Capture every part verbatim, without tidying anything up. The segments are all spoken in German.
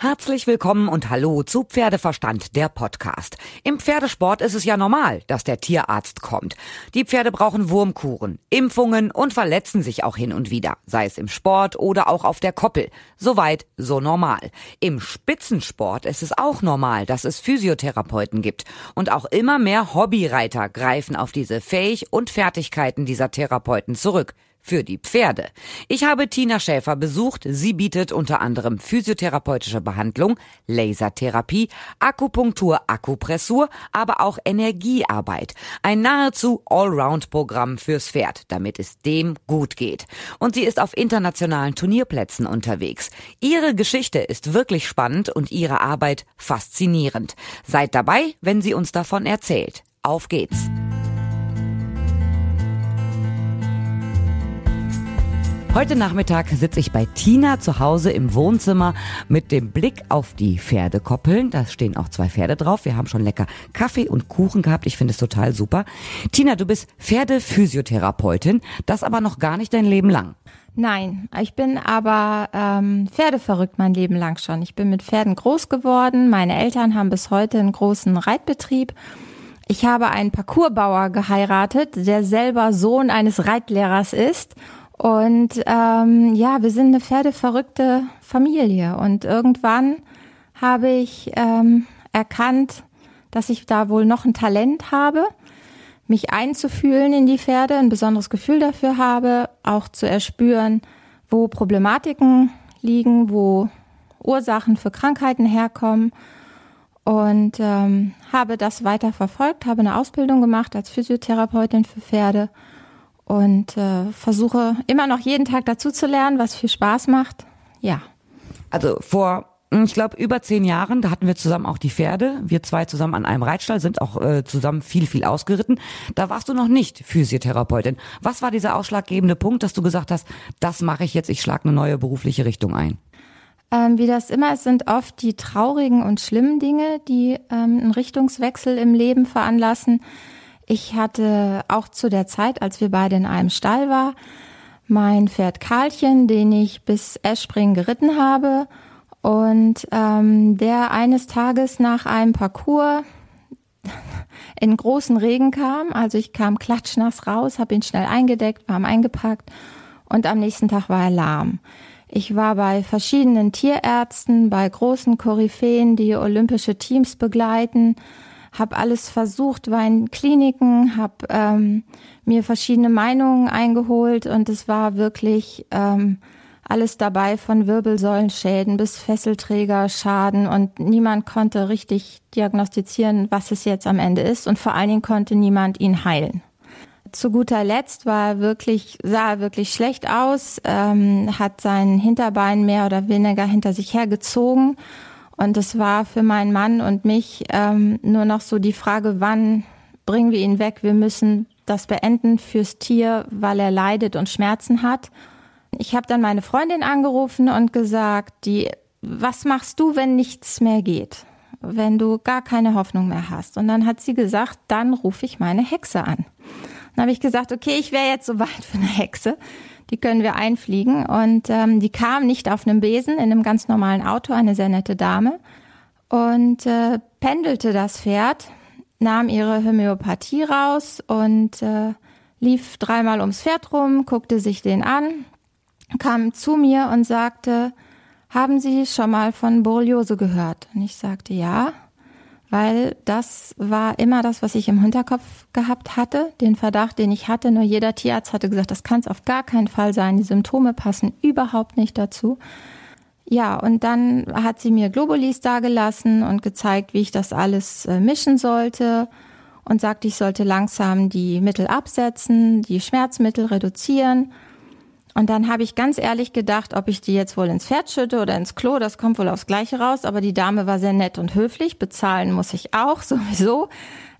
Herzlich willkommen und hallo zu Pferdeverstand, der Podcast. Im Pferdesport ist es ja normal, dass der Tierarzt kommt. Die Pferde brauchen Wurmkuren, Impfungen und verletzen sich auch hin und wieder, sei es im Sport oder auch auf der Koppel. Soweit, so normal. Im Spitzensport ist es auch normal, dass es Physiotherapeuten gibt. Und auch immer mehr Hobbyreiter greifen auf diese Fähig- und Fertigkeiten dieser Therapeuten zurück. Für die Pferde. Ich habe Tina Schäfer besucht. Sie bietet unter anderem physiotherapeutische Behandlung, Lasertherapie, Akupunktur, Akupressur, aber auch Energiearbeit. Ein nahezu Allround-Programm fürs Pferd, damit es dem gut geht. Und sie ist auf internationalen Turnierplätzen unterwegs. Ihre Geschichte ist wirklich spannend und ihre Arbeit faszinierend. Seid dabei, wenn sie uns davon erzählt. Auf geht's! Heute Nachmittag sitze ich bei Tina zu Hause im Wohnzimmer mit dem Blick auf die Pferdekoppeln. Da stehen auch zwei Pferde drauf. Wir haben schon lecker Kaffee und Kuchen gehabt. Ich finde es total super. Tina, du bist Pferdephysiotherapeutin, das aber noch gar nicht dein Leben lang. Nein, ich bin aber ähm, pferdeverrückt mein Leben lang schon. Ich bin mit Pferden groß geworden. Meine Eltern haben bis heute einen großen Reitbetrieb. Ich habe einen Parcoursbauer geheiratet, der selber Sohn eines Reitlehrers ist. Und ähm, ja, wir sind eine pferdeverrückte Familie und irgendwann habe ich ähm, erkannt, dass ich da wohl noch ein Talent habe, mich einzufühlen in die Pferde, ein besonderes Gefühl dafür habe, auch zu erspüren, wo Problematiken liegen, wo Ursachen für Krankheiten herkommen und ähm, habe das weiter verfolgt, habe eine Ausbildung gemacht als Physiotherapeutin für Pferde. Und äh, versuche immer noch jeden Tag dazu zu lernen, was viel Spaß macht. Ja. Also vor, ich glaube, über zehn Jahren, da hatten wir zusammen auch die Pferde. Wir zwei zusammen an einem Reitstall, sind auch äh, zusammen viel, viel ausgeritten. Da warst du noch nicht Physiotherapeutin. Was war dieser ausschlaggebende Punkt, dass du gesagt hast, das mache ich jetzt, ich schlage eine neue berufliche Richtung ein? Ähm, wie das immer ist, sind oft die traurigen und schlimmen Dinge, die ähm, einen Richtungswechsel im Leben veranlassen. Ich hatte auch zu der Zeit, als wir beide in einem Stall waren, mein Pferd Karlchen, den ich bis Eschspringen geritten habe und ähm, der eines Tages nach einem Parcours in großen Regen kam. Also ich kam klatschnass raus, habe ihn schnell eingedeckt, warm eingepackt und am nächsten Tag war er lahm. Ich war bei verschiedenen Tierärzten, bei großen Koryphäen, die olympische Teams begleiten, habe alles versucht, war in Kliniken, habe ähm, mir verschiedene Meinungen eingeholt und es war wirklich ähm, alles dabei, von Wirbelsäulenschäden bis Fesselträgerschaden und niemand konnte richtig diagnostizieren, was es jetzt am Ende ist und vor allen Dingen konnte niemand ihn heilen. Zu guter Letzt war er wirklich, sah er wirklich schlecht aus, ähm, hat sein Hinterbein mehr oder weniger hinter sich hergezogen. Und es war für meinen Mann und mich ähm, nur noch so die Frage, wann bringen wir ihn weg? Wir müssen das beenden fürs Tier, weil er leidet und Schmerzen hat. Ich habe dann meine Freundin angerufen und gesagt, die, was machst du, wenn nichts mehr geht? Wenn du gar keine Hoffnung mehr hast? Und dann hat sie gesagt, dann rufe ich meine Hexe an. Dann habe ich gesagt, okay, ich wäre jetzt soweit für eine Hexe. Die können wir einfliegen und ähm, die kam nicht auf einem Besen, in einem ganz normalen Auto, eine sehr nette Dame und äh, pendelte das Pferd, nahm ihre Homöopathie raus und äh, lief dreimal ums Pferd rum, guckte sich den an, kam zu mir und sagte, haben Sie schon mal von Borreliose gehört? Und ich sagte ja, weil das war immer das, was ich im Hinterkopf gehabt hatte, den Verdacht, den ich hatte. Nur jeder Tierarzt hatte gesagt, das kann es auf gar keinen Fall sein. Die Symptome passen überhaupt nicht dazu. Ja, und dann hat sie mir Globulis dagelassen und gezeigt, wie ich das alles mischen sollte und sagte, ich sollte langsam die Mittel absetzen, die Schmerzmittel reduzieren. Und dann habe ich ganz ehrlich gedacht, ob ich die jetzt wohl ins Pferd schütte oder ins Klo, das kommt wohl aufs Gleiche raus. Aber die Dame war sehr nett und höflich, bezahlen muss ich auch sowieso.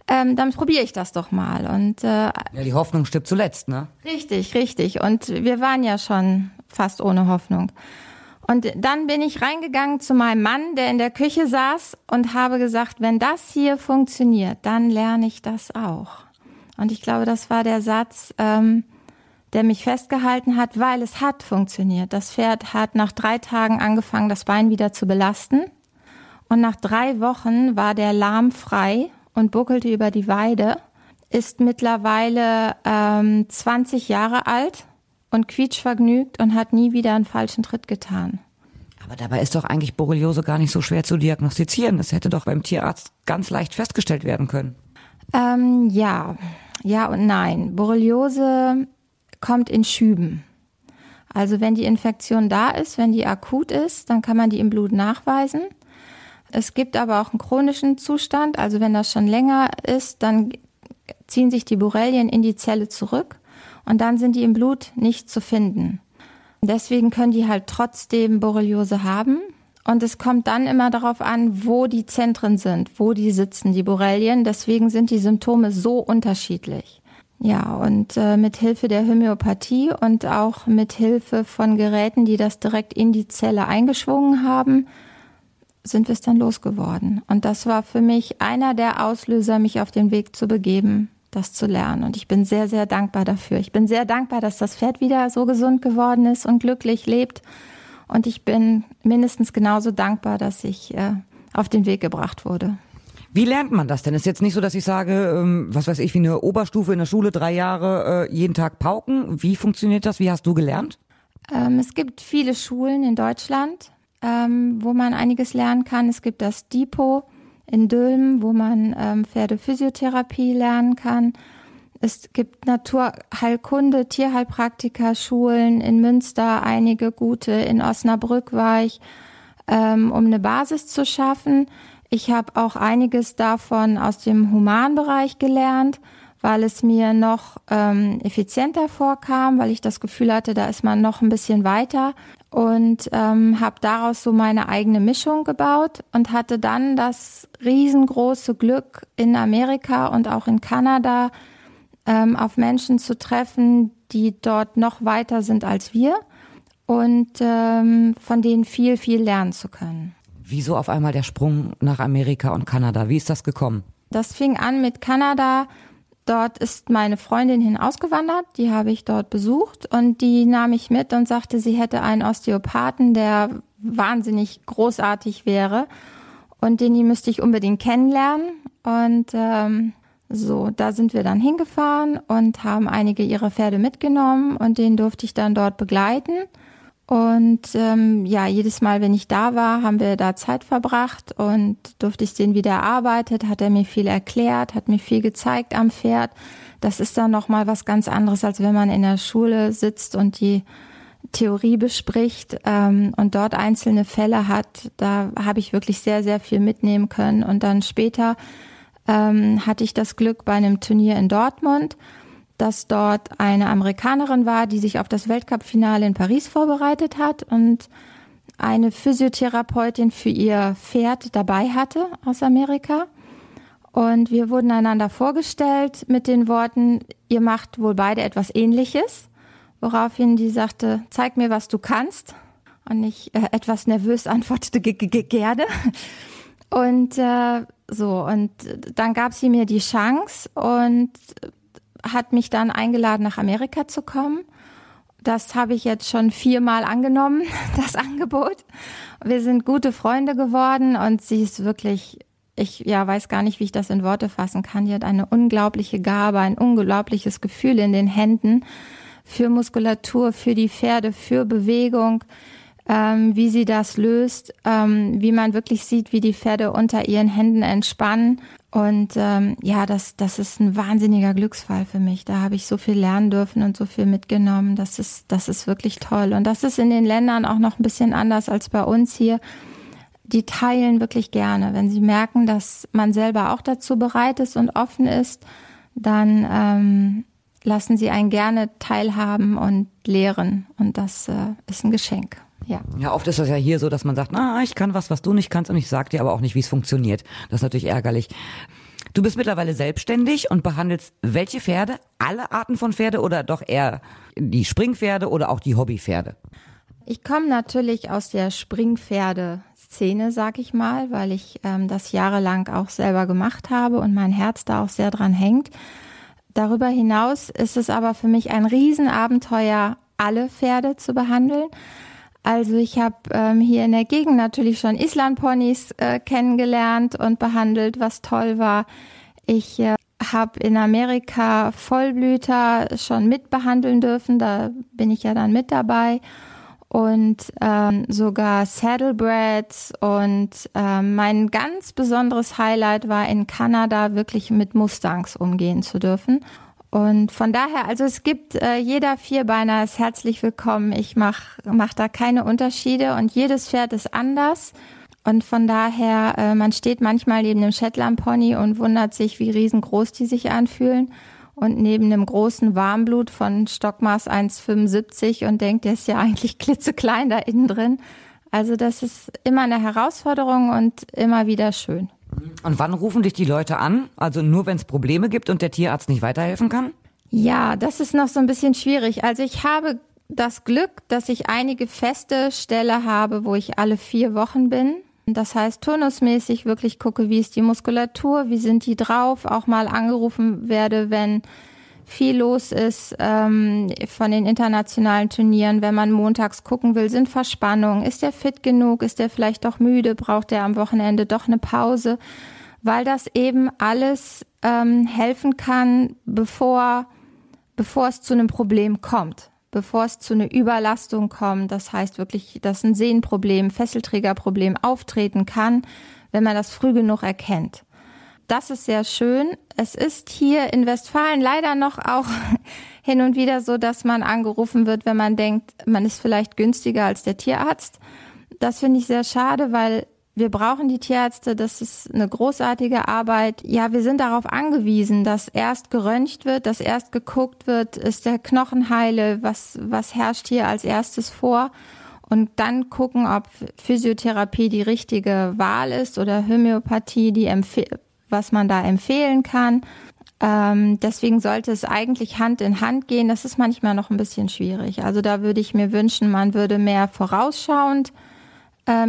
Ähm, dann probiere ich das doch mal. Und äh, ja, die Hoffnung stirbt zuletzt, ne? Richtig, richtig. Und wir waren ja schon fast ohne Hoffnung. Und dann bin ich reingegangen zu meinem Mann, der in der Küche saß und habe gesagt, wenn das hier funktioniert, dann lerne ich das auch. Und ich glaube, das war der Satz, ähm, der mich festgehalten hat, weil es hat funktioniert. Das Pferd hat nach drei Tagen angefangen, das Bein wieder zu belasten. Und nach drei Wochen war der lahmfrei und buckelte über die Weide, ist mittlerweile ähm, zwanzig Jahre alt und quietschvergnügt und hat nie wieder einen falschen Tritt getan. Aber dabei ist doch eigentlich Borreliose gar nicht so schwer zu diagnostizieren. Das hätte doch beim Tierarzt ganz leicht festgestellt werden können. Ähm, ja, ja und nein. Borreliose kommt in Schüben. Also wenn die Infektion da ist, wenn die akut ist, dann kann man die im Blut nachweisen. Es gibt aber auch einen chronischen Zustand, also wenn das schon länger ist, dann ziehen sich die Borrelien in die Zelle zurück und dann sind die im Blut nicht zu finden. Deswegen können die halt trotzdem Borreliose haben und es kommt dann immer darauf an, wo die Zentren sind, wo die sitzen, die Borrelien. Deswegen sind die Symptome so unterschiedlich. Ja, und äh, mit Hilfe der Homöopathie und auch mit Hilfe von Geräten, die das direkt in die Zelle eingeschwungen haben, sind wir es dann losgeworden. Und das war für mich einer der Auslöser, mich auf den Weg zu begeben, das zu lernen. Und ich bin sehr, sehr dankbar dafür. Ich bin sehr dankbar, dass das Pferd wieder so gesund geworden ist und glücklich lebt. Und ich bin mindestens genauso dankbar, dass ich äh, auf den Weg gebracht wurde. Wie lernt man das denn? Ist jetzt nicht so, dass ich sage, ähm, was weiß ich, wie eine Oberstufe in der Schule, drei Jahre äh, jeden Tag pauken. Wie funktioniert das? Wie hast du gelernt? Ähm, es gibt viele Schulen in Deutschland, Ähm, wo man einiges lernen kann. Es gibt das Depot in Dülmen, wo man ähm, Pferdephysiotherapie lernen kann. Es gibt Naturheilkunde, Tierheilpraktikerschulen in Münster, einige gute, in Osnabrück war ich, ähm, um eine Basis zu schaffen. Ich habe auch einiges davon aus dem Humanbereich gelernt, weil es mir noch ähm, effizienter vorkam, weil ich das Gefühl hatte, da ist man noch ein bisschen weiter. Und ähm, habe daraus so meine eigene Mischung gebaut und hatte dann das riesengroße Glück, in Amerika und auch in Kanada ähm, auf Menschen zu treffen, die dort noch weiter sind als wir und ähm, von denen viel, viel lernen zu können. Wieso auf einmal der Sprung nach Amerika und Kanada? Wie ist das gekommen? Das fing an mit Kanada. Dort ist meine Freundin hinausgewandert, die habe ich dort besucht und die nahm mich mit und sagte, sie hätte einen Osteopathen, der wahnsinnig großartig wäre und den die müsste ich unbedingt kennenlernen. Und ähm, so, da sind wir dann hingefahren und haben einige ihrer Pferde mitgenommen und den durfte ich dann dort begleiten. Und ähm, ja, jedes Mal, wenn ich da war, haben wir da Zeit verbracht und durfte ich den wieder erarbeitet, hat er mir viel erklärt, hat mir viel gezeigt am Pferd. Das ist dann nochmal was ganz anderes, als wenn man in der Schule sitzt und die Theorie bespricht ähm, und dort einzelne Fälle hat. Da habe ich wirklich sehr, sehr viel mitnehmen können. Und dann später ähm, hatte ich das Glück bei einem Turnier in Dortmund, dass dort eine Amerikanerin war, die sich auf das Weltcup-Finale in Paris vorbereitet hat und eine Physiotherapeutin für ihr Pferd dabei hatte aus Amerika. Und wir wurden einander vorgestellt mit den Worten, ihr macht wohl beide etwas Ähnliches, woraufhin die sagte, zeig mir, was du kannst. Und ich äh, etwas nervös antwortete, gerne. Und äh, so, und dann gab sie mir die Chance und hat mich dann eingeladen, nach Amerika zu kommen. Das habe ich jetzt schon viermal angenommen, das Angebot. Wir sind gute Freunde geworden und sie ist wirklich, ich ja weiß gar nicht, wie ich das in Worte fassen kann. Die hat eine unglaubliche Gabe, ein unglaubliches Gefühl in den Händen für Muskulatur, für die Pferde, für Bewegung, ähm, wie sie das löst, ähm, wie man wirklich sieht, wie die Pferde unter ihren Händen entspannen. Und ähm, ja, das, das ist ein wahnsinniger Glücksfall für mich. Da habe ich so viel lernen dürfen und so viel mitgenommen. Das ist, das ist wirklich toll. Und das ist in den Ländern auch noch ein bisschen anders als bei uns hier. Die teilen wirklich gerne. Wenn sie merken, dass man selber auch dazu bereit ist und offen ist, dann ähm, lassen sie einen gerne teilhaben und lehren. Und das äh, ist ein Geschenk. Ja. Ja, oft ist das ja hier so, dass man sagt, na, ich kann was, was du nicht kannst und ich sag dir aber auch nicht, wie es funktioniert. Das ist natürlich ärgerlich. Du bist mittlerweile selbstständig und behandelst welche Pferde? Alle Arten von Pferde oder doch eher die Springpferde oder auch die Hobbypferde? Ich komme natürlich aus der Springpferde-Szene, sag ich mal, weil ich ähm, das jahrelang auch selber gemacht habe und mein Herz da auch sehr dran hängt. Darüber hinaus ist es aber für mich ein Riesenabenteuer, alle Pferde zu behandeln. Also ich habe ähm, hier in der Gegend natürlich schon Islandponys äh, kennengelernt und behandelt, was toll war. Ich äh, habe in Amerika Vollblüter schon mitbehandeln dürfen, da bin ich ja dann mit dabei. Und ähm, sogar Saddlebreds und äh, mein ganz besonderes Highlight war, in Kanada wirklich mit Mustangs umgehen zu dürfen. Und von daher, also es gibt, äh, jeder Vierbeiner ist herzlich willkommen. Ich mach, mach da keine Unterschiede und jedes Pferd ist anders. Und von daher, äh, man steht manchmal neben einem Shetland-Pony und wundert sich, wie riesengroß die sich anfühlen. Und neben einem großen Warmblut von Stockmaß eins Komma fünfundsiebzig und denkt, der ist ja eigentlich klitzeklein da innen drin. Also das ist immer eine Herausforderung und immer wieder schön. Und wann rufen dich die Leute an? Also nur, wenn es Probleme gibt und der Tierarzt nicht weiterhelfen kann? Ja, das ist noch so ein bisschen schwierig. Also ich habe das Glück, dass ich einige feste Ställe habe, wo ich alle vier Wochen bin. Das heißt, turnusmäßig wirklich gucke, wie ist die Muskulatur, wie sind die drauf, auch mal angerufen werde, wenn viel los ist ähm, von den internationalen Turnieren, wenn man montags gucken will, sind Verspannungen, ist der fit genug, ist der vielleicht doch müde, braucht der am Wochenende doch eine Pause, weil das eben alles ähm, helfen kann, bevor, bevor es zu einem Problem kommt. Bevor es zu einer Überlastung kommt, das heißt wirklich, dass ein Sehnenproblem, Fesselträgerproblem auftreten kann, wenn man das früh genug erkennt. Das ist sehr schön. Es ist hier in Westfalen leider noch auch hin und wieder so, dass man angerufen wird, wenn man denkt, man ist vielleicht günstiger als der Tierarzt. Das finde ich sehr schade, weil wir brauchen die Tierärzte, das ist eine großartige Arbeit. Ja, wir sind darauf angewiesen, dass erst geröntgt wird, dass erst geguckt wird, ist der Knochen heile, was, was herrscht hier als erstes vor? Und dann gucken, ob Physiotherapie die richtige Wahl ist oder Homöopathie, die empfe- was man da empfehlen kann. Ähm, deswegen sollte es eigentlich Hand in Hand gehen. Das ist manchmal noch ein bisschen schwierig. Also da würde ich mir wünschen, man würde mehr vorausschauend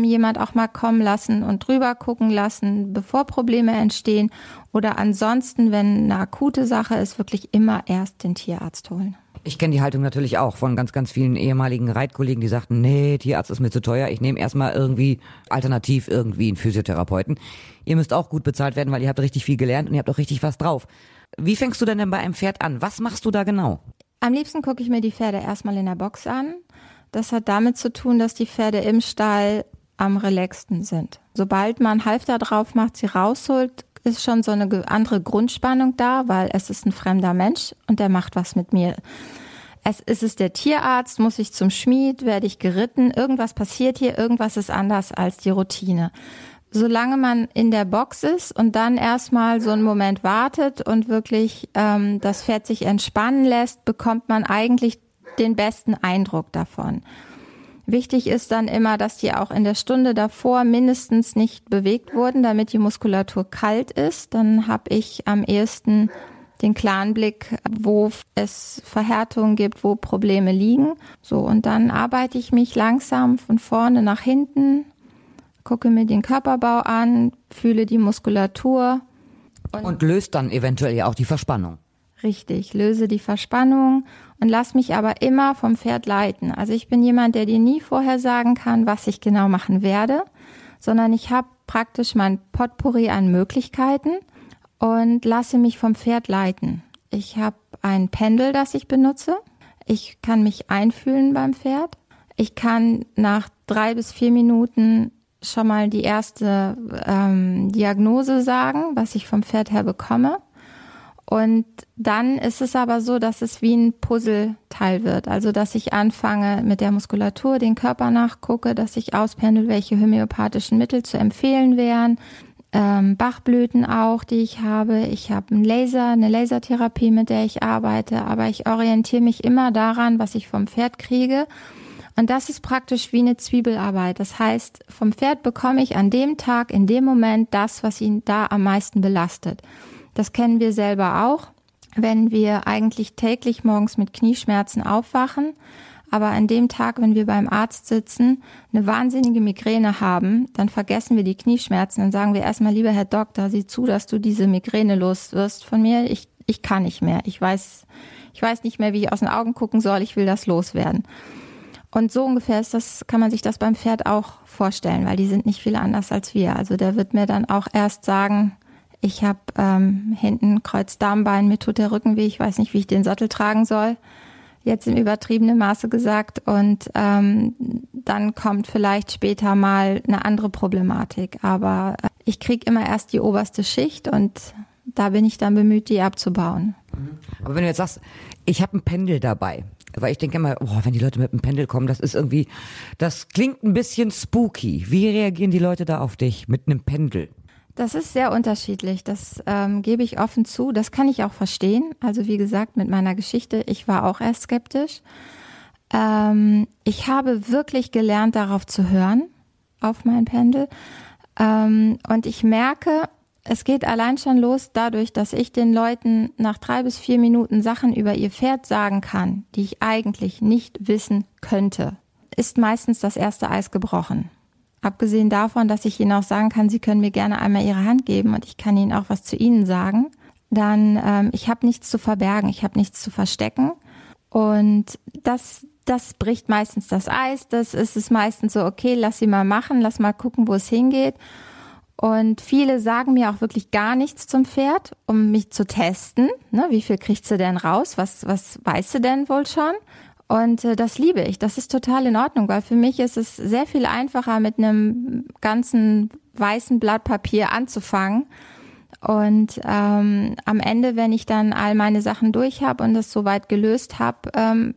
jemand auch mal kommen lassen und drüber gucken lassen, bevor Probleme entstehen. Oder ansonsten, wenn eine akute Sache ist, wirklich immer erst den Tierarzt holen. Ich kenne die Haltung natürlich auch von ganz, ganz vielen ehemaligen Reitkollegen, die sagten, nee, Tierarzt ist mir zu teuer, ich nehme erstmal irgendwie alternativ irgendwie einen Physiotherapeuten. Ihr müsst auch gut bezahlt werden, weil ihr habt richtig viel gelernt und ihr habt auch richtig was drauf. Wie fängst du denn denn bei einem Pferd an? Was machst du da genau? Am liebsten gucke ich mir die Pferde erstmal in der Box an. Das hat damit zu tun, dass die Pferde im Stall am relaxten sind. Sobald man Halfter drauf macht, sie rausholt, ist schon so eine andere Grundspannung da, weil es ist ein fremder Mensch und der macht was mit mir. Es ist es der Tierarzt, muss ich zum Schmied, werde ich geritten, irgendwas passiert hier, irgendwas ist anders als die Routine. Solange man in der Box ist und dann erstmal so einen Moment wartet und wirklich ähm, das Pferd sich entspannen lässt, bekommt man eigentlich den besten Eindruck davon. Wichtig ist dann immer, dass die auch in der Stunde davor mindestens nicht bewegt wurden, damit die Muskulatur kalt ist. Dann habe ich am ehesten den klaren Blick, wo es Verhärtungen gibt, wo Probleme liegen. So, und dann arbeite ich mich langsam von vorne nach hinten, gucke mir den Körperbau an, fühle die Muskulatur. Und, und löst dann eventuell ja auch die Verspannung. Richtig, löse die Verspannung und lass mich aber immer vom Pferd leiten. Also ich bin jemand, der dir nie vorher sagen kann, was ich genau machen werde, sondern ich habe praktisch mein Potpourri an Möglichkeiten und lasse mich vom Pferd leiten. Ich habe ein Pendel, das ich benutze. Ich kann mich einfühlen beim Pferd. Ich kann nach drei bis vier Minuten schon mal die erste ähm, Diagnose sagen, was ich vom Pferd her bekomme. Und dann ist es aber so, dass es wie ein Puzzleteil wird. Also, dass ich anfange mit der Muskulatur, den Körper nachgucke, dass ich auspendel, welche homöopathischen Mittel zu empfehlen wären. Ähm, Bachblüten auch, die ich habe. Ich habe einen Laser, eine Lasertherapie, mit der ich arbeite. Aber ich orientiere mich immer daran, was ich vom Pferd kriege. Und das ist praktisch wie eine Zwiebelarbeit. Das heißt, vom Pferd bekomme ich an dem Tag, in dem Moment das, was ihn da am meisten belastet. Das kennen wir selber auch, wenn wir eigentlich täglich morgens mit Knieschmerzen aufwachen, aber an dem Tag, wenn wir beim Arzt sitzen, eine wahnsinnige Migräne haben, dann vergessen wir die Knieschmerzen. Dann sagen wir erstmal, lieber Herr Doktor, sieh zu, dass du diese Migräne los wirst von mir. Ich, ich kann nicht mehr, ich weiß, ich weiß nicht mehr, wie ich aus den Augen gucken soll, ich will das loswerden. Und so ungefähr ist das, kann man sich das beim Pferd auch vorstellen, weil die sind nicht viel anders als wir. Also der wird mir dann auch erst sagen, ich habe ähm, hinten Kreuzdarmbein, mir tut der Rücken weh, ich weiß nicht, wie ich den Sattel tragen soll. Jetzt im übertriebenen Maße gesagt. Und ähm, dann kommt vielleicht später mal eine andere Problematik. Aber ich kriege immer erst die oberste Schicht und da bin ich dann bemüht, die abzubauen. Aber wenn du jetzt sagst, ich habe ein Pendel dabei. Weil ich denke immer, oh, wenn die Leute mit dem Pendel kommen, das ist irgendwie, das klingt ein bisschen spooky. Wie reagieren die Leute da auf dich mit einem Pendel? Das ist sehr unterschiedlich, das ähm, gebe ich offen zu. Das kann ich auch verstehen. Also wie gesagt, mit meiner Geschichte, ich war auch erst skeptisch. Ähm, ich habe wirklich gelernt, darauf zu hören, auf mein Pendel. Ähm, und ich merke, es geht allein schon los dadurch, dass ich den Leuten nach drei bis vier Minuten Sachen über ihr Pferd sagen kann, die ich eigentlich nicht wissen könnte, ist meistens das erste Eis gebrochen. Abgesehen davon, dass ich Ihnen auch sagen kann, Sie können mir gerne einmal Ihre Hand geben und ich kann Ihnen auch was zu Ihnen sagen, dann ähm, ich habe nichts zu verbergen, ich habe nichts zu verstecken und das das bricht meistens das Eis, das ist es meistens so, okay, lass sie mal machen, lass mal gucken, wo es hingeht. Und viele sagen mir auch wirklich gar nichts zum Pferd, um mich zu testen. Ne, wie viel kriegst du denn raus? Was, was weißt du denn wohl schon? Und äh, das liebe ich. Das ist total in Ordnung, weil für mich ist es sehr viel einfacher, mit einem ganzen weißen Blatt Papier anzufangen. Und ähm, am Ende, wenn ich dann all meine Sachen durch habe und das soweit gelöst habe, ähm,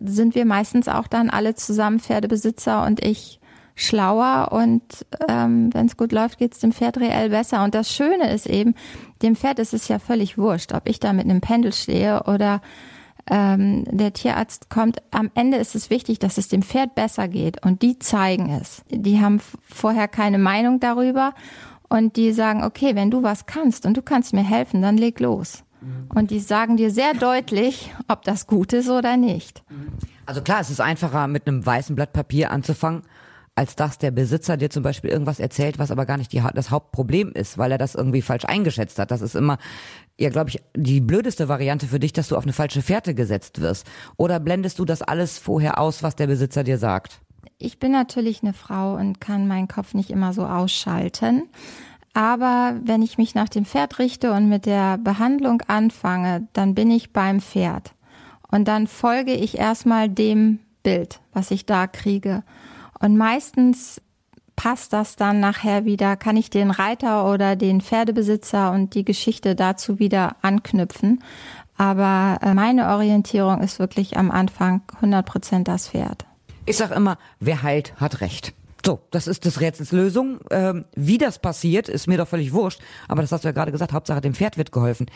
sind wir meistens auch dann alle zusammen Pferdebesitzer und ich schlauer und ähm, wenn es gut läuft, geht es dem Pferd reell besser. Und das Schöne ist eben, dem Pferd ist es ja völlig wurscht, ob ich da mit einem Pendel stehe oder ähm, der Tierarzt kommt. Am Ende ist es wichtig, dass es dem Pferd besser geht und die zeigen es. Die haben vorher keine Meinung darüber und die sagen, okay, wenn du was kannst und du kannst mir helfen, dann leg los. Und die sagen dir sehr deutlich, ob das gut ist oder nicht. Also klar, es ist einfacher, mit einem weißen Blatt Papier anzufangen, als dass der Besitzer dir zum Beispiel irgendwas erzählt, was aber gar nicht die, das Hauptproblem ist, weil er das irgendwie falsch eingeschätzt hat. Das ist immer, ja, glaube ich, die blödeste Variante für dich, dass du auf eine falsche Fährte gesetzt wirst. Oder blendest du das alles vorher aus, was der Besitzer dir sagt? Ich bin natürlich eine Frau und kann meinen Kopf nicht immer so ausschalten. Aber wenn ich mich nach dem Pferd richte und mit der Behandlung anfange, dann bin ich beim Pferd. Und dann folge ich erstmal dem Bild, was ich da kriege. Und meistens passt das dann nachher wieder, kann ich den Reiter oder den Pferdebesitzer und die Geschichte dazu wieder anknüpfen. Aber meine Orientierung ist wirklich am Anfang hundert Prozent das Pferd. Ich sag immer, wer heilt, hat Recht. So, das ist das Rätsels Lösung. Ähm, wie das passiert, ist mir doch völlig wurscht. Aber das hast du ja gerade gesagt, Hauptsache dem Pferd wird geholfen.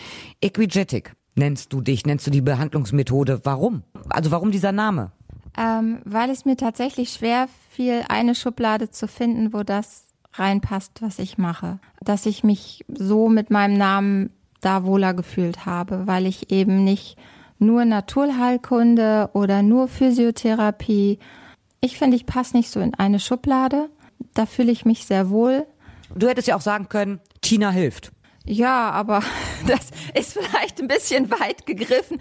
Equigetic nennst du dich, nennst du die Behandlungsmethode. Warum? Also warum dieser Name? Ähm, weil es mir tatsächlich schwer fiel, eine Schublade zu finden, wo das reinpasst, was ich mache. Dass ich mich so mit meinem Namen da wohler gefühlt habe, weil ich eben nicht nur Naturheilkunde oder nur Physiotherapie. Ich finde, ich passe nicht so in eine Schublade. Da fühle ich mich sehr wohl. Du hättest ja auch sagen können, Tina hilft. Ja, aber das ist vielleicht ein bisschen weit gegriffen.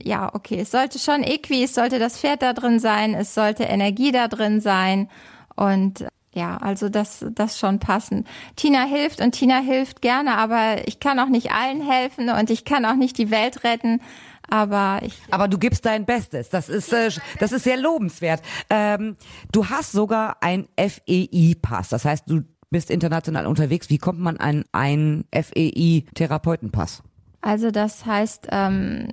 Ja, okay, es sollte schon Equi, es sollte das Pferd da drin sein, es sollte Energie da drin sein und ja, also das, das schon passend. Tina hilft und Tina hilft gerne, aber ich kann auch nicht allen helfen und ich kann auch nicht die Welt retten, aber ich... Aber du gibst dein Bestes, das ist, äh, das ist sehr lobenswert. Ähm, du hast sogar einen F E I Pass, das heißt, du bist international unterwegs. Wie kommt man an einen F E I Therapeutenpass? Also das heißt, ähm,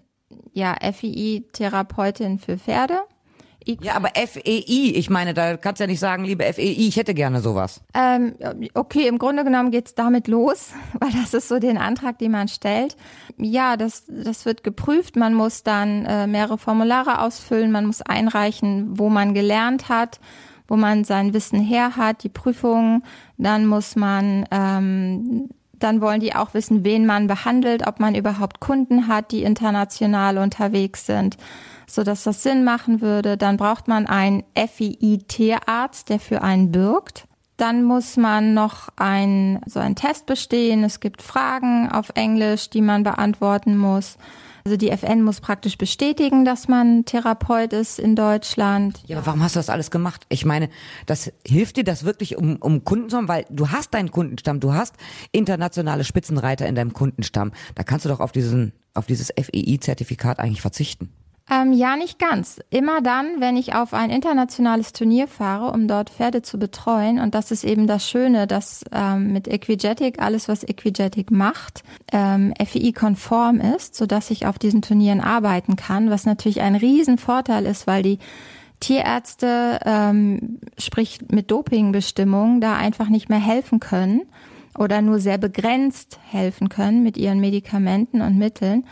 ja, F E I Therapeutin für Pferde. Ich ja, aber F E I, ich meine, da kannst du ja nicht sagen, liebe F E I, ich hätte gerne sowas. Ähm, okay, im Grunde genommen geht es damit los, weil das ist so den Antrag, den man stellt. Ja, das, das wird geprüft, man muss dann äh, mehrere Formulare ausfüllen, man muss einreichen, wo man gelernt hat, wo man sein Wissen her hat, die Prüfungen, dann muss man, ähm, dann wollen die auch wissen, wen man behandelt, ob man überhaupt Kunden hat, die international unterwegs sind, sodass das Sinn machen würde. Dann braucht man einen F E I Tierarzt, der für einen birgt. Dann muss man noch ein, so einen Test bestehen. Es gibt Fragen auf Englisch, die man beantworten muss. Also die F N muss praktisch bestätigen, dass man Therapeut ist in Deutschland. Ja, aber warum hast du das alles gemacht? Ich meine, das hilft dir das wirklich, um, um Kunden zu haben? Weil du hast deinen Kundenstamm, du hast internationale Spitzenreiter in deinem Kundenstamm. Da kannst du doch auf diesen, auf dieses F E I-Zertifikat eigentlich verzichten. Ähm, ja, nicht ganz. Immer dann, wenn ich auf ein internationales Turnier fahre, um dort Pferde zu betreuen. Und das ist eben das Schöne, dass ähm, mit Equigetic alles, was Equigetic macht, ähm, F E I-konform ist, sodass ich auf diesen Turnieren arbeiten kann, was natürlich ein Riesenvorteil ist, weil die Tierärzte, ähm, sprich mit Dopingbestimmungen, da einfach nicht mehr helfen können oder nur sehr begrenzt helfen können mit ihren Medikamenten und Mitteln.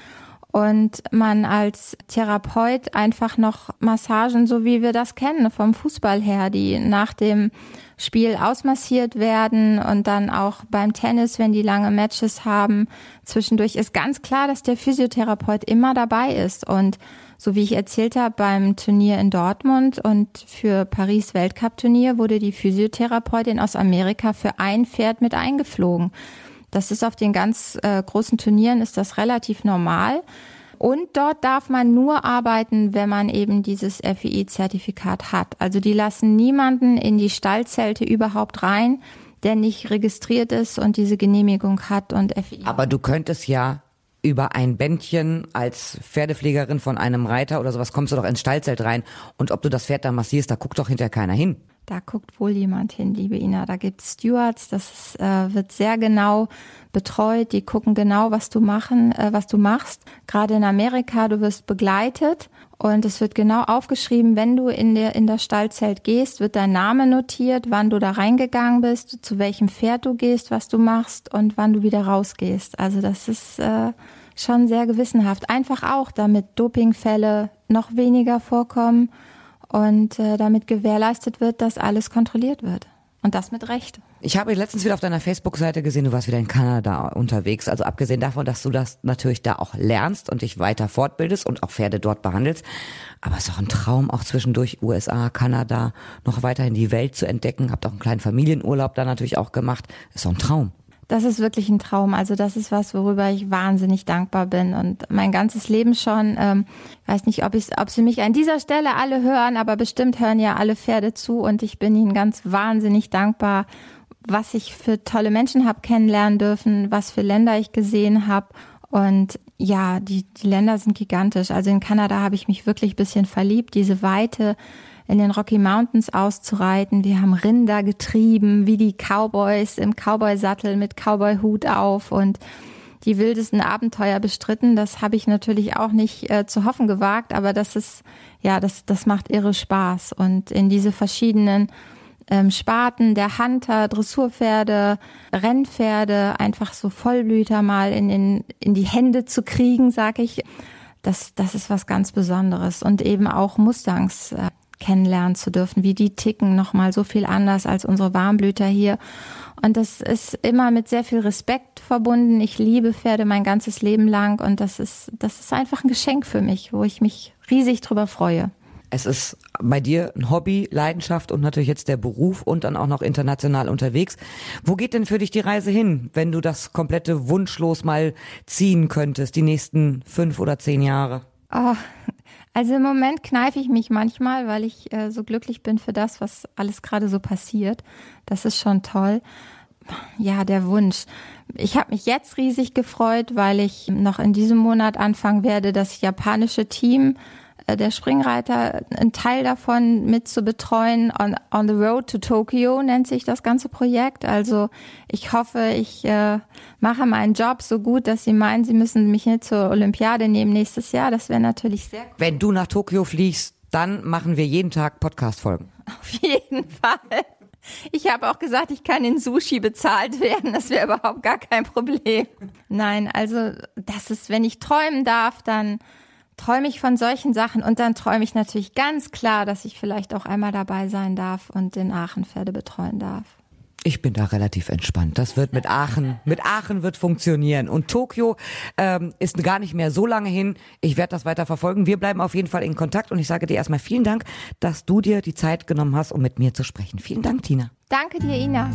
Und man als Therapeut einfach noch Massagen, so wie wir das kennen, vom Fußball her, die nach dem Spiel ausmassiert werden und dann auch beim Tennis, wenn die lange Matches haben, zwischendurch ist ganz klar, dass der Physiotherapeut immer dabei ist. Und so wie ich erzählt habe, beim Turnier in Dortmund und für Paris Weltcup-Turnier wurde die Physiotherapeutin aus Amerika für ein Pferd mit eingeflogen. Das ist auf den ganz äh, großen Turnieren ist das relativ normal. Und dort darf man nur arbeiten, wenn man eben dieses F E I-Zertifikat hat. Also die lassen niemanden in die Stallzelte überhaupt rein, der nicht registriert ist und diese Genehmigung hat und F E I. Aber du könntest ja über ein Bändchen als Pferdepflegerin von einem Reiter oder sowas kommst du doch ins Stallzelt rein. Und ob du das Pferd da massierst, da guckt doch hinterher keiner hin. Da guckt wohl jemand hin, liebe Ina. Da gibt es Stewards, das äh, wird sehr genau betreut. Die gucken genau, was du machen, äh, was du machst. Gerade in Amerika, du wirst begleitet und es wird genau aufgeschrieben, wenn du in der in das Stallzelt gehst, wird dein Name notiert, wann du da reingegangen bist, zu welchem Pferd du gehst, was du machst und wann du wieder rausgehst. Also das ist äh, schon sehr gewissenhaft. Einfach auch, damit Dopingfälle noch weniger vorkommen. Und äh, damit gewährleistet wird, dass alles kontrolliert wird. Und das mit Recht. Ich habe letztens wieder auf deiner Facebook-Seite gesehen, du warst wieder in Kanada unterwegs. Also abgesehen davon, dass du das natürlich da auch lernst und dich weiter fortbildest und auch Pferde dort behandelst. Aber es ist doch ein Traum, auch zwischendurch U S A, Kanada, noch weiterhin die Welt zu entdecken. Habt auch einen kleinen Familienurlaub da natürlich auch gemacht. Ist doch ein Traum. Das ist wirklich ein Traum. Also das ist was, worüber ich wahnsinnig dankbar bin und mein ganzes Leben schon. Ähm, weiß nicht, ob, ich, ob Sie mich an dieser Stelle alle hören, aber bestimmt hören ja alle Pferde zu und ich bin Ihnen ganz wahnsinnig dankbar, was ich für tolle Menschen habe kennenlernen dürfen, was für Länder ich gesehen habe. Und ja, die, die Länder sind gigantisch. Also in Kanada habe ich mich wirklich ein bisschen verliebt, diese Weite in den Rocky Mountains auszureiten. Wir haben Rinder getrieben, wie die Cowboys im Cowboy-Sattel mit Cowboy-Hut auf und die wildesten Abenteuer bestritten. Das habe ich natürlich auch nicht äh, zu hoffen gewagt, aber das ist, ja, das, das macht irre Spaß. Und in diese verschiedenen ähm, Sparten der Hunter, Dressurpferde, Rennpferde, einfach so Vollblüter mal in, in, in die Hände zu kriegen, sag ich, das, das ist was ganz Besonderes. Und eben auch Mustangs äh, kennenlernen zu dürfen, wie die ticken, nochmal so viel anders als unsere Warmblüter hier. Und das ist immer mit sehr viel Respekt verbunden. Ich liebe Pferde mein ganzes Leben lang und das ist, das ist einfach ein Geschenk für mich, wo ich mich riesig drüber freue. Es ist bei dir ein Hobby, Leidenschaft und natürlich jetzt der Beruf und dann auch noch international unterwegs. Wo geht denn für dich die Reise hin, wenn du das komplette wunschlos mal ziehen könntest, die nächsten fünf oder zehn Jahre? Oh, also im Moment kneife ich mich manchmal, weil ich äh, so glücklich bin für das, was alles gerade so passiert. Das ist schon toll. Ja, der Wunsch. Ich habe mich jetzt riesig gefreut, weil ich noch in diesem Monat anfangen werde, das japanische Team äh, der Springreiter, einen Teil davon mit zu betreuen. On, on the road to Tokio nennt sich das ganze Projekt. Also ich hoffe, ich äh, mache meinen Job so gut, dass sie meinen, sie müssen mich nicht zur Olympiade nehmen nächstes Jahr. Das wäre natürlich sehr cool. Wenn du nach Tokio fliegst, dann machen wir jeden Tag Podcast-Folgen. Auf jeden Fall. Ich habe auch gesagt, ich kann in Sushi bezahlt werden. Das wäre überhaupt gar kein Problem. Nein, also das ist, wenn ich träumen darf, dann träume ich von solchen Sachen. Und dann träume ich natürlich ganz klar, dass ich vielleicht auch einmal dabei sein darf und in Aachen Pferde betreuen darf. Ich bin da relativ entspannt. Das wird mit Aachen, mit Aachen wird funktionieren. Und Tokio ähm, ist gar nicht mehr so lange hin. Ich werde das weiter verfolgen. Wir bleiben auf jeden Fall in Kontakt und ich sage dir erstmal vielen Dank, dass du dir die Zeit genommen hast, um mit mir zu sprechen. Vielen Dank, Tina. Danke dir, Ina.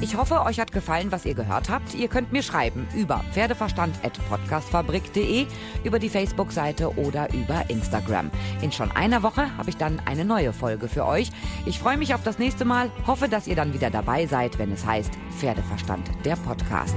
Ich hoffe, euch hat gefallen, was ihr gehört habt. Ihr könnt mir schreiben über pferdeverstand at podcastfabrik punkt de, über die Facebook-Seite oder über Instagram. In schon einer Woche habe ich dann eine neue Folge für euch. Ich freue mich auf das nächste Mal, hoffe, dass ihr dann wieder dabei seid, wenn es heißt Pferdeverstand, der Podcast.